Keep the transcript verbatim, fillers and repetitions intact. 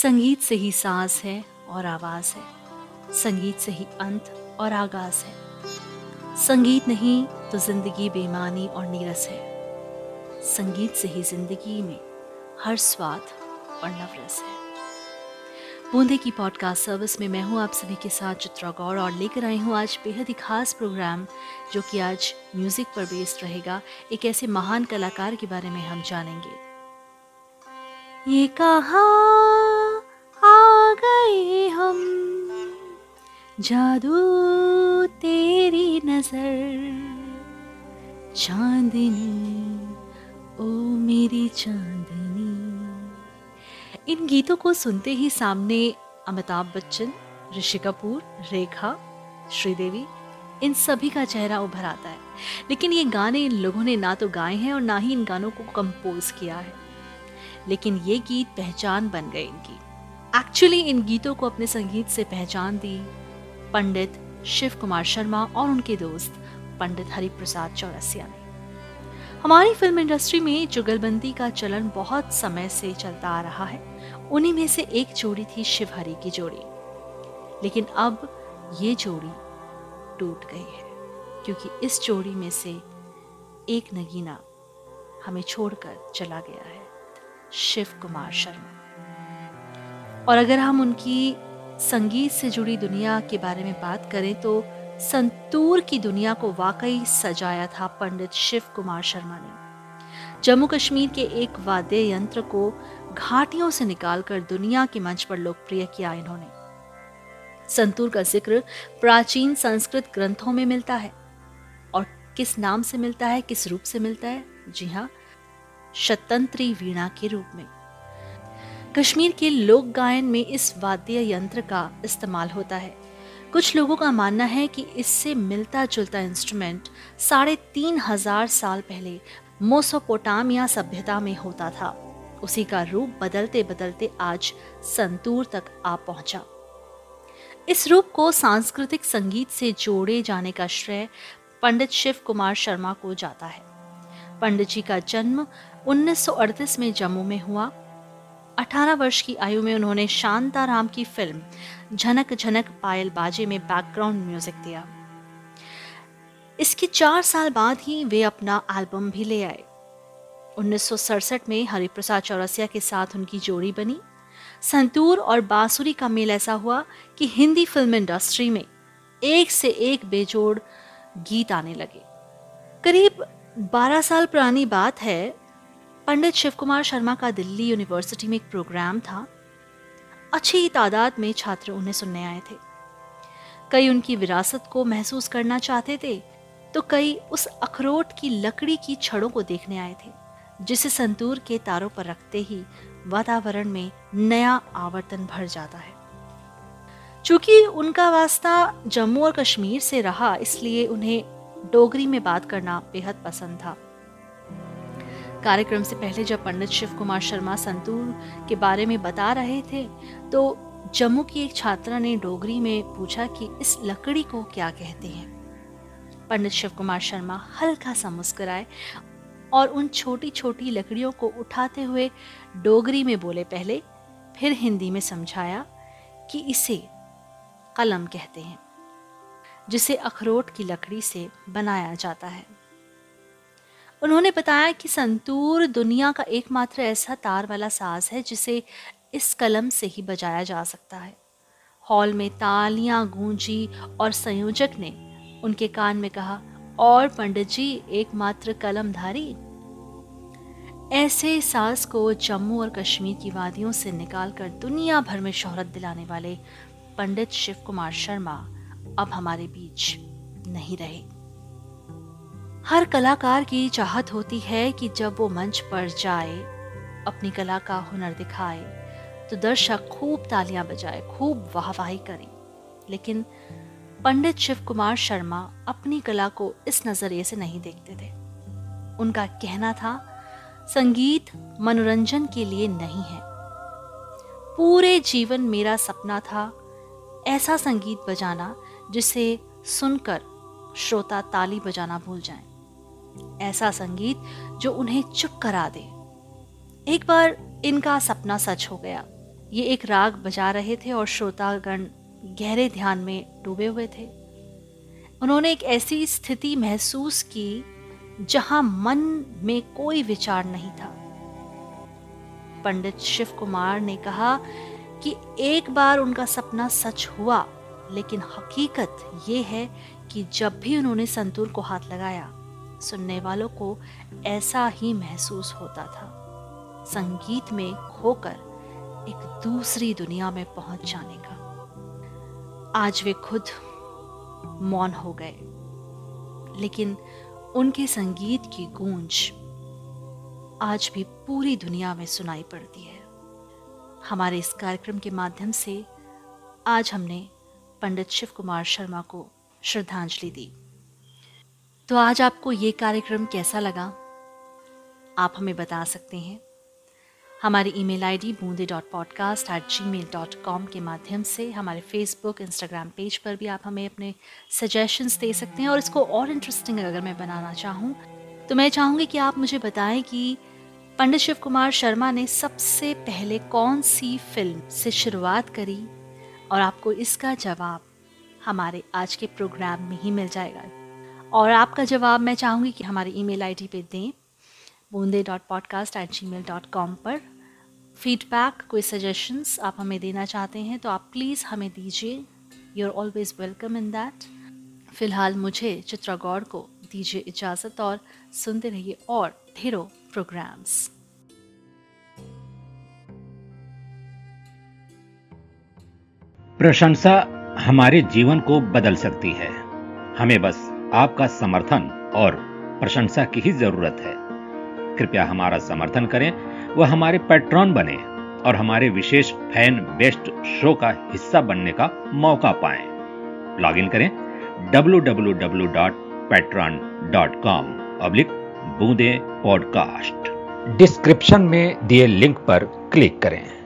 संगीत से ही सांस है और आवाज है, संगीत से ही अंत और आगाज है। संगीत नहीं तो जिंदगी बेमानी और नीरस है, संगीत से ही जिंदगी में हर स्वाद और नवरस है। बूंदे की पॉडकास्ट सर्विस में मैं हूँ आप सभी के साथ चित्रा गौर, और लेकर आई हूँ आज बेहद ही खास प्रोग्राम जो कि आज म्यूजिक पर बेस्ड रहेगा। एक ऐसे महान कलाकार के बारे में हम जानेंगे। ये कहाँ आ गए हम, जादू तेरी नजर, चांदनी ओ मेरी चांदनी। इन गीतों को सुनते ही सामने अमिताभ बच्चन, ऋषि कपूर, रेखा, श्रीदेवी, इन सभी का चेहरा उभर आता है। लेकिन ये गाने इन लोगों ने ना तो गाए हैं और ना ही इन गानों को कंपोज किया है, लेकिन ये गीत पहचान बन गए इनकी। एक्चुअली इन गीतों को अपने संगीत से पहचान दी पंडित शिव कुमार शर्मा और उनके दोस्त पंडित हरिप्रसाद चौरसिया ने। हमारी फिल्म इंडस्ट्री में जुगलबंदी का चलन बहुत समय से चलता आ रहा है, उन्हीं में से एक जोड़ी थी शिव हरि की जोड़ी। लेकिन अब ये जोड़ी टूट गई है, क्योंकि इस जोड़ी में से एक नगीना हमें छोड़कर चला गया है, शिव कुमार शर्मा। और अगर हम उनकी संगीत से जुड़ी दुनिया के बारे में बात करें तो संतूर की दुनिया को वाकई सजाया था पंडित शिव कुमार शर्मा ने। जम्मू कश्मीर के एक वाद्य यंत्र को घाटियों से निकालकर दुनिया के मंच पर लोकप्रिय किया इन्होंने। संतूर का जिक्र प्राचीन संस्कृत ग्रंथों में मिलता है, और किस नाम से मिलता है, किस रूप से मिलता है? जी हाँ, शतंत्री वीणा के रूप में। कश्मीर के लोक गायन में इस वाद्य यंत्र का इस्तेमाल होता है। कुछ लोगों का मानना है कि इससे मिलता जुलता इंस्ट्रूमेंट साढ़े तीन हजार साल पहले मेसोपोटामिया सभ्यता में होता था, उसी का रूप बदलते बदलते आज संतूर तक आ पहुंचा। इस रूप को सांस्कृतिक संगीत से जोड़े जाने का श्रेय पंडित शिव कुमार शर्मा को जाता है। पंडित जी का जन्म उन्नीस सौ अड़तीस में जम्मू में हुआ। अठारह वर्ष की आयु में उन्होंने शांताराम की फिल्म झनक झनक पायल बाजे में बैकग्राउंड म्यूजिक दिया। इसके चार साल बाद ही वे अपना एल्बम भी ले आए। उन्नीस सौ सड़सठ में हरिप्रसाद चौरसिया के साथ उनकी जोड़ी बनी। संतूर और बांसुरी का मेल ऐसा हुआ कि हिंदी फिल्म इंडस्ट्री में एक से एक बेजोड़ गीत आने लगे। करीब बारह साल पुरानी बात है, पंडित शिव कुमार शर्मा का दिल्ली यूनिवर्सिटी में एक प्रोग्राम था। अच्छी तादाद में छात्र उन्हें सुनने आए थे। कई उनकी विरासत को महसूस करना चाहते थे, तो कई उस अखरोट की लकड़ी की छड़ों को देखने आए थे जिसे संतूर के तारों पर रखते ही वातावरण में नया आवर्तन भर जाता है। चूंकि उनका वास्ता जम्मू और कश्मीर से रहा, इसलिए उन्हें डोगरी में बात करना बेहद पसंद था। कार्यक्रम से पहले जब पंडित शिव कुमार शर्मा संतूर के बारे में बता रहे थे, तो जम्मू की एक छात्रा ने डोगरी में पूछा कि इस लकड़ी को क्या कहते हैं। पंडित शिव कुमार शर्मा हल्का सा मुस्कुराए और उन छोटी छोटी लकड़ियों को उठाते हुए डोगरी में बोले, पहले फिर हिंदी में समझाया कि इसे कलम कहते हैं, जिसे अखरोट की लकड़ी से बनाया जाता है। उन्होंने बताया कि संतूर दुनिया का एकमात्र ऐसा तार वाला साज है जिसे इस कलम से ही बजाया जा सकता है। हॉल में तालियां गूंजी और संयोजक ने उनके कान में कहा, और पंडित जी एकमात्र कलमधारी। ऐसे साज को जम्मू और कश्मीर की वादियों से निकालकर दुनिया भर में शोहरत दिलाने वाले पंडित शिव कुमार शर्मा अब हमारे बीच नहीं रहे। हर कलाकार की चाहत होती है कि जब वो मंच पर जाए, अपनी कला का हुनर दिखाए, तो दर्शक खूब तालियां बजाए, खूब वाहवाही करें। लेकिन पंडित शिव कुमार शर्मा अपनी कला को इस नजरिए से नहीं देखते थे। उनका कहना था, संगीत मनोरंजन के लिए नहीं है। पूरे जीवन मेरा सपना था ऐसा संगीत बजाना जिसे सुनकर श्रोता ताली बजाना भूल जाए, ऐसा संगीत जो उन्हें चुप करा दे। एक बार इनका सपना सच हो गया। ये एक राग बजा रहे थे और श्रोतागण गहरे ध्यान में डूबे हुए थे। उन्होंने एक ऐसी स्थिति महसूस की जहां मन में कोई विचार नहीं था। पंडित शिव कुमार ने कहा कि एक बार उनका सपना सच हुआ, लेकिन हकीकत ये है कि जब भी उन्होंने संतूर को हाथ लगाया, सुनने वालों को ऐसा ही महसूस होता था, संगीत में खोकर एक दूसरी दुनिया में पहुंच जाने का। आज वे खुद मौन हो गए, लेकिन उनके संगीत की गूंज आज भी पूरी दुनिया में सुनाई पड़ती है। हमारे इस कार्यक्रम के माध्यम से आज हमने पंडित शिव कुमार शर्मा को श्रद्धांजलि दी। तो आज आपको ये कार्यक्रम कैसा लगा, आप हमें बता सकते हैं। हमारी email ID Boonde dot podcast at gmail dot com के माध्यम से, हमारे फेसबुक इंस्टाग्राम पेज पर भी आप हमें अपने सजेशंस दे सकते हैं। और इसको और इंटरेस्टिंग अगर मैं बनाना चाहूँ तो मैं चाहूँगी कि आप मुझे बताएं कि पंडित शिव कुमार शर्मा ने सबसे पहले कौन सी फिल्म से शुरुआत करी, और आपको इसका जवाब हमारे आज के प्रोग्राम में ही मिल जाएगा। और आपका जवाब मैं चाहूँगी कि हमारी ईमेल आईडी पे दें, Boonde dot podcast at gmail dot com पर। फीडबैक, कोई सजेशंस आप हमें देना चाहते हैं तो आप प्लीज़ हमें दीजिए, you are always welcome in that. फ़िलहाल मुझे, चित्रा गौड़ को दीजिए इजाज़त, और सुनते रहिए और ढेरों प्रोग्राम्स। प्रशंसा हमारे जीवन को बदल सकती है, हमें बस आपका समर्थन और प्रशंसा की ही जरूरत है। कृपया हमारा समर्थन करें, वह हमारे पैट्रॉन बने और हमारे विशेष फैन बेस्ट शो का हिस्सा बनने का मौका पाएं। लॉगिन करें W W W dot patron dot com slash Boonde podcast. Description में दिए लिंक पर क्लिक करें।